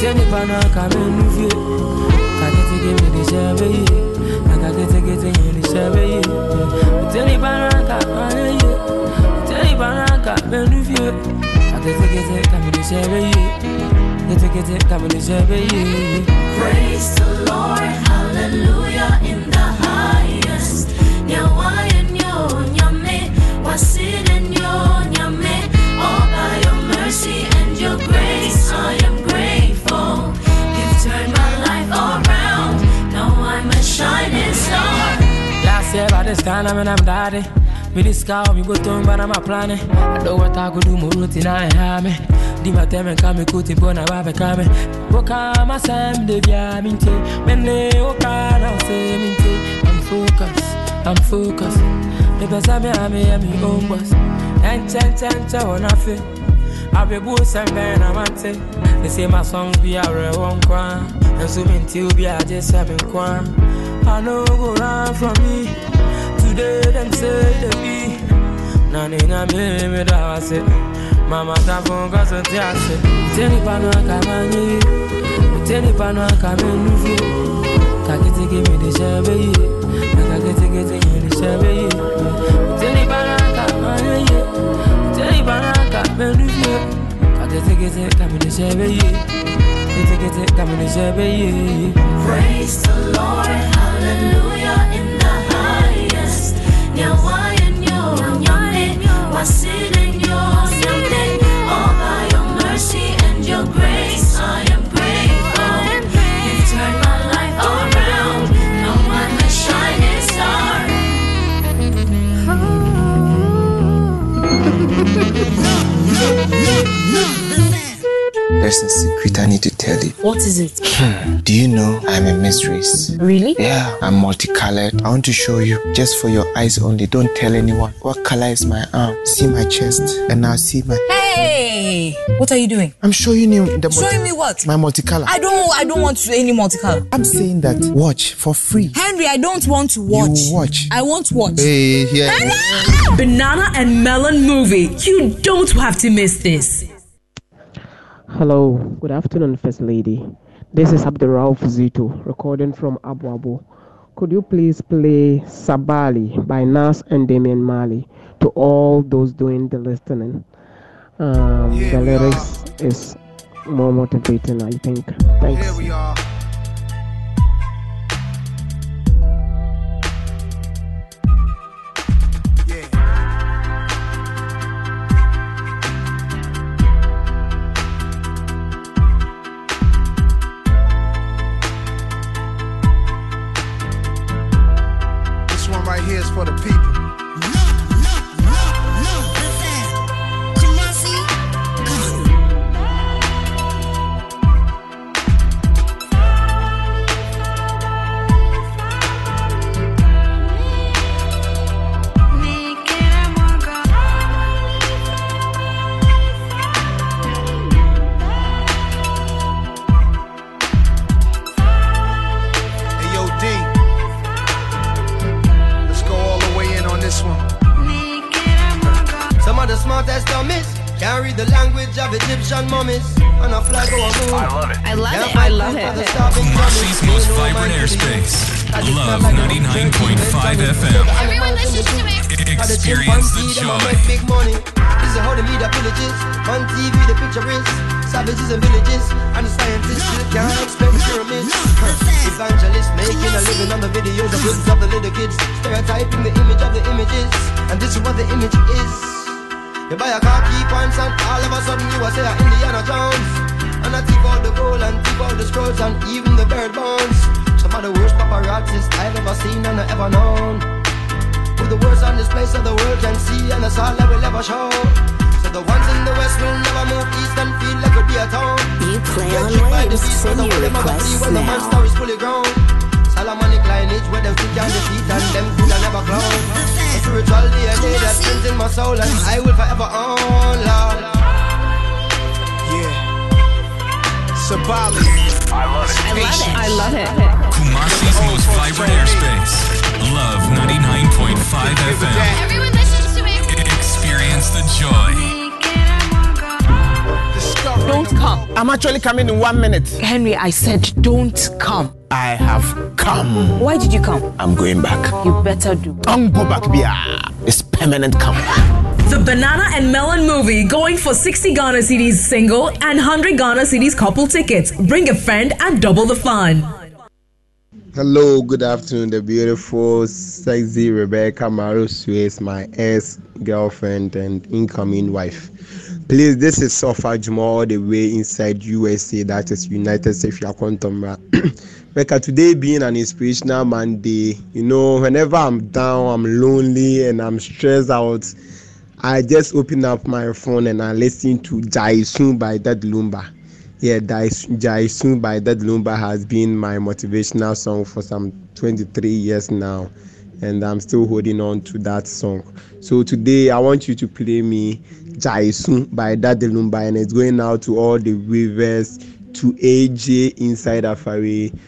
Praise the Lord, hallelujah in the highest. All by your mercy and your grace, I am grateful. You've turned my life around. Now I'm a shining star. Last year by this time when I'm daddy, me this cow, me go turn but I'm a planet. I know what I go do, my routine I am. Di ma teme kame kuti bona babe kame. Boka ma sem de via minte. Mene oka na se minte. I'm focused. Me pesa me ame ya mi own boss. Ente wana fe. Abe bu sembe na mante. They say my song be a rewon kwa. And so minti ubi a just seven kwa. I know go run from me. Today them say they be. Nani na me da wase. Mama ta funga so tiase. Uteni pano akamani. Uteni pano akamenuvi. Kakete give me the shabby. Kakete give me the shabby. Uteni pano akamani. Uteni pano akamenuvi. Kakete give me the shabby. Kakete give me the shabby. Praise the Lord, hallelujah in the highest. Nyawa yenyo nyame wasile nyo. Grace, I am grateful. You've turned my life around. No one has shining star. There's a secret I need to tell you. What is it? Do you know I'm a mistress? Really? Yeah, I'm multicolored. I want to show you, just for your eyes only. Don't tell anyone. What color is my arm? See my chest, and now see my. Hey, what are you doing? I'm showing you the. Showing me what? My multicolor. I don't want any multicolor. I'm saying that watch for free. Henry, I don't want to watch. You watch. I won't watch. Hey, yeah. Henry! Banana and Melon movie. You don't have to miss this. Hello, good afternoon, First Lady. This is Abdurrauf Zito, recording from Abu Abu. Could you please play Sabali by Nas and Damien Marley to all those doing the listening? The lyrics is more motivating, I think. Thanks. Here we are. Yeah. This one right here is for the people. Experience the joy. Don't come. I'm actually coming in 1 minute. Henry, I said don't come. I have come. Why did you come? I'm going back. You better do. Don't go back, Bia. It's permanent come. The Banana and Melon movie going for 60 Ghana cedis single and 100 Ghana cedis couple tickets. Bring a friend and double the fun. Hello, good afternoon, the beautiful, sexy Rebecca Marusu is my ex-girlfriend and incoming wife. Please, this is Sofa Juma all the way inside USA, that is United States of Yakontomra. Rebecca, today being an inspirational Monday, you know, whenever I'm down, I'm lonely and I'm stressed out, I just open up my phone and I listen to Jai Soon by Daddy Lumba. Yeah, Jai Soon by Daddy Lumba has been my motivational song for some 23 years now, and I'm still holding on to that song. So today I want you to play me Jai Soon by Daddy Lumba, and it's going out to all the rivers, to AJ Inside Afari,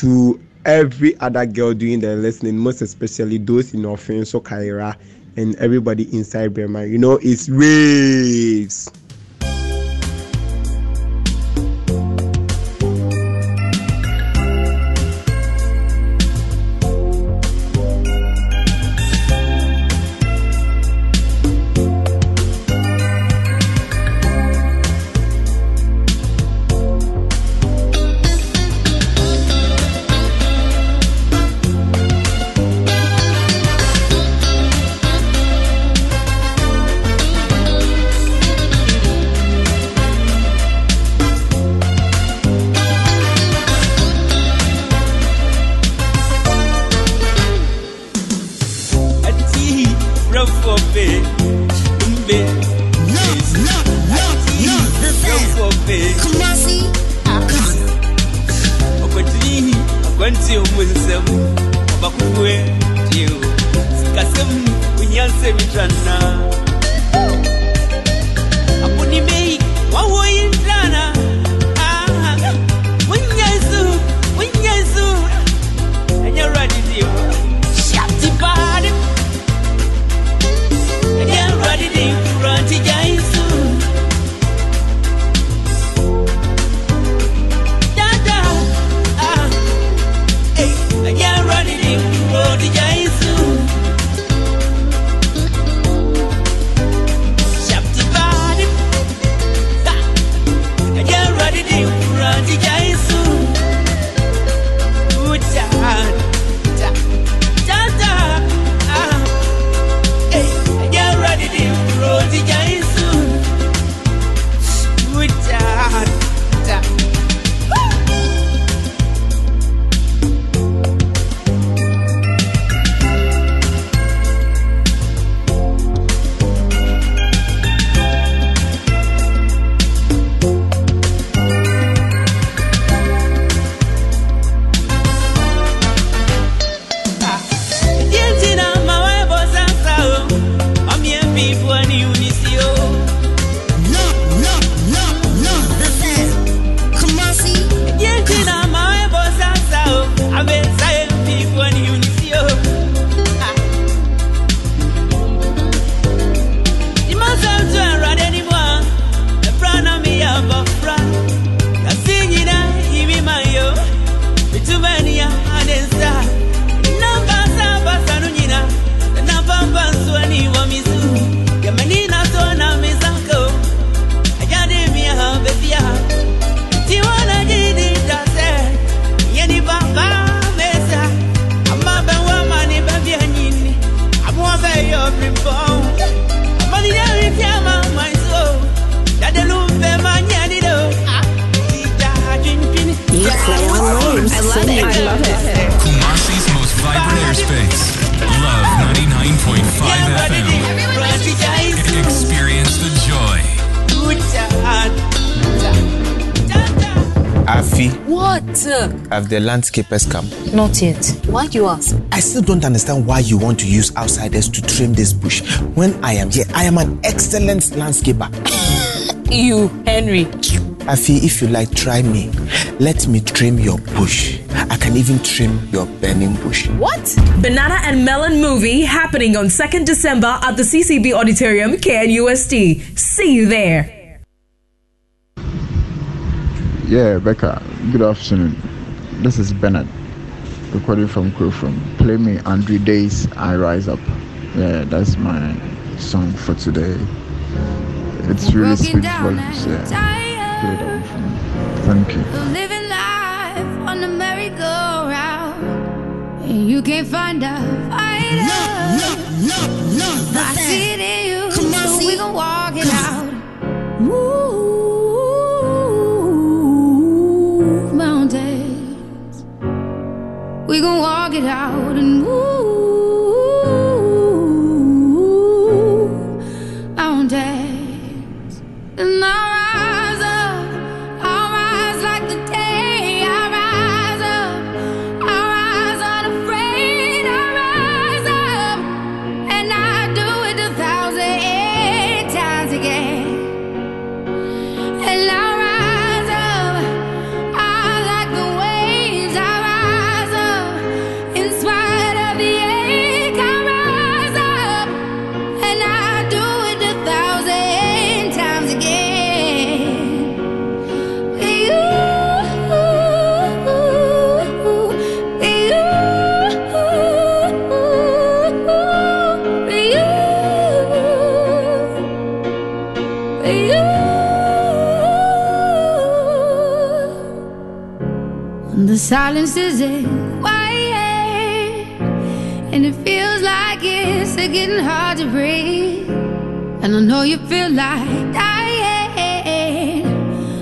to every other girl doing their listening, most especially those in Offenso Kaira and everybody inside Burma. You know, it's waves. Have the landscapers come? Not yet. Why do you ask? I still don't understand why you want to use outsiders to trim this bush. When I am here, I am an excellent landscaper. You, Henry. Afi, if you like, try me. Let me trim your bush. I can even trim your burning bush. What? Banana and Melon movie happening on 2nd December at the CCB Auditorium, KNUST. See you there. Yeah, Becca, good afternoon. This is Bernard, recording from Crew from Play Me Andra Day's I Rise Up. Yeah, that's my song for today. It's really speaks volumes. Yeah. Thank you. Living life on the merry-go-round, and you can't find a fighter. No, I see it in you. Come on, so we gon' walk it out. Move mountains. We gon' walk it out and move. And I rise like the day. I rise unafraid. I rise up, and I do it 1,008 times again. And I rise up, I like the waves. I rise up, in spite of the ache. I rise up, and I do it 1,008 times again. The silence is quiet, and it feels like it's getting hard to breathe. And I know you feel like dying,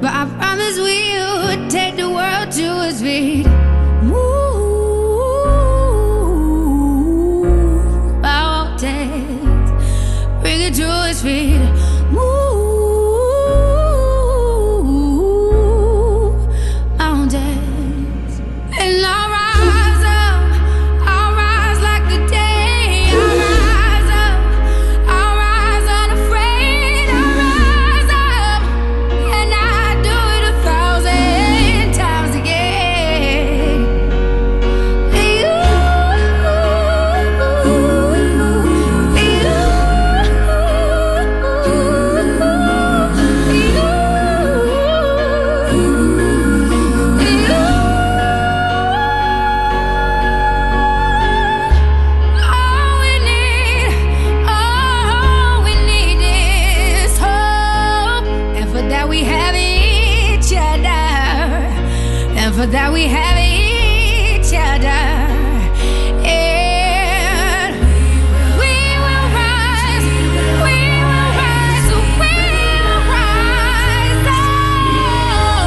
but I promise we'll take the world to its feet. Move mountains, bring it to its feet. That we have each other.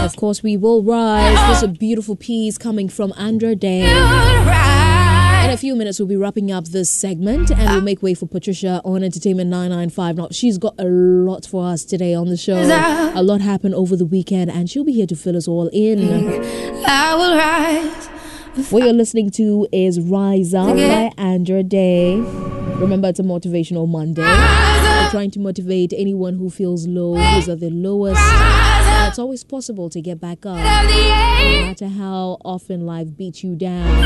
Of course, we will rise. There's a beautiful piece coming from Andra Day. In a few minutes, we'll be wrapping up this segment and we'll make way for Patricia on Entertainment 995. Now, she's got a lot for us today on the show. A lot happened over the weekend and she'll be here to fill us all in. I will rise. What you're listening to is Rise Up by Andra Day. Remember, it's a motivational Monday. We're trying to motivate anyone who feels low, who's at the lowest. It's always possible to get back up. No matter how often life beats you down,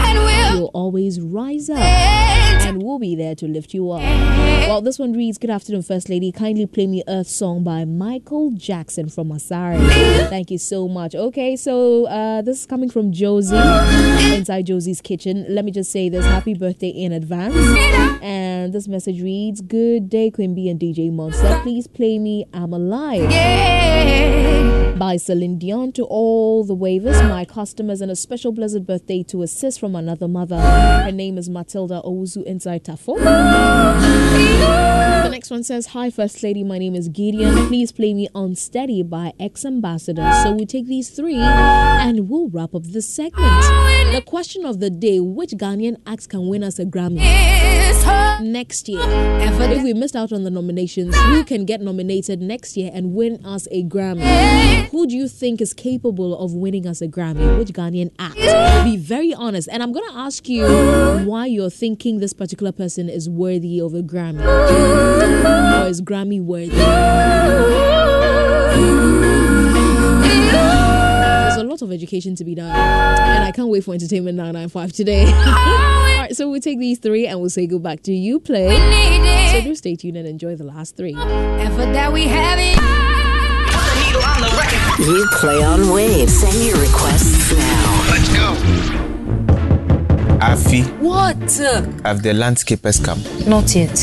you'll always rise up. And we'll be there to lift you up. Well, this one reads, good afternoon, First Lady. Kindly play me Earth Song by Michael Jackson from Masari. Thank you so much. Okay, so this is coming from Josie, inside Josie's kitchen. Let me just say this, happy birthday in advance. And this message reads, good day, Queen B and DJ Monster. Please play me I'm Alive by Celine Dion to all the waivers, my customers, and a special blessed birthday to a sis from another mother. Her name is Matilda Ozu inside Tafo. The next one says, hi First Lady, my name is Gideon. Please play me Unsteady by X Ambassadors. So we take these three and we'll wrap up this segment. The question of the day, which Ghanaian acts can win us a Grammy next year? If we missed out on the nominations, who can get nominated next year and win us a Grammy? Who do you think is capable of winning us a Grammy? Which Ghanaian act? Be very honest. And I'm going to ask you why you're thinking this particular person is worthy of a Grammy. Or is Grammy worthy? There's a lot of education to be done. And I can't wait for Entertainment 995 today. Alright, so we'll take these three and we'll say go back to you play. So do stay tuned and enjoy the last three. And for that we have it. you on the record. You play on waves. Send your requests now. Let's go. Afi. What? Have the landscapers come? Not yet.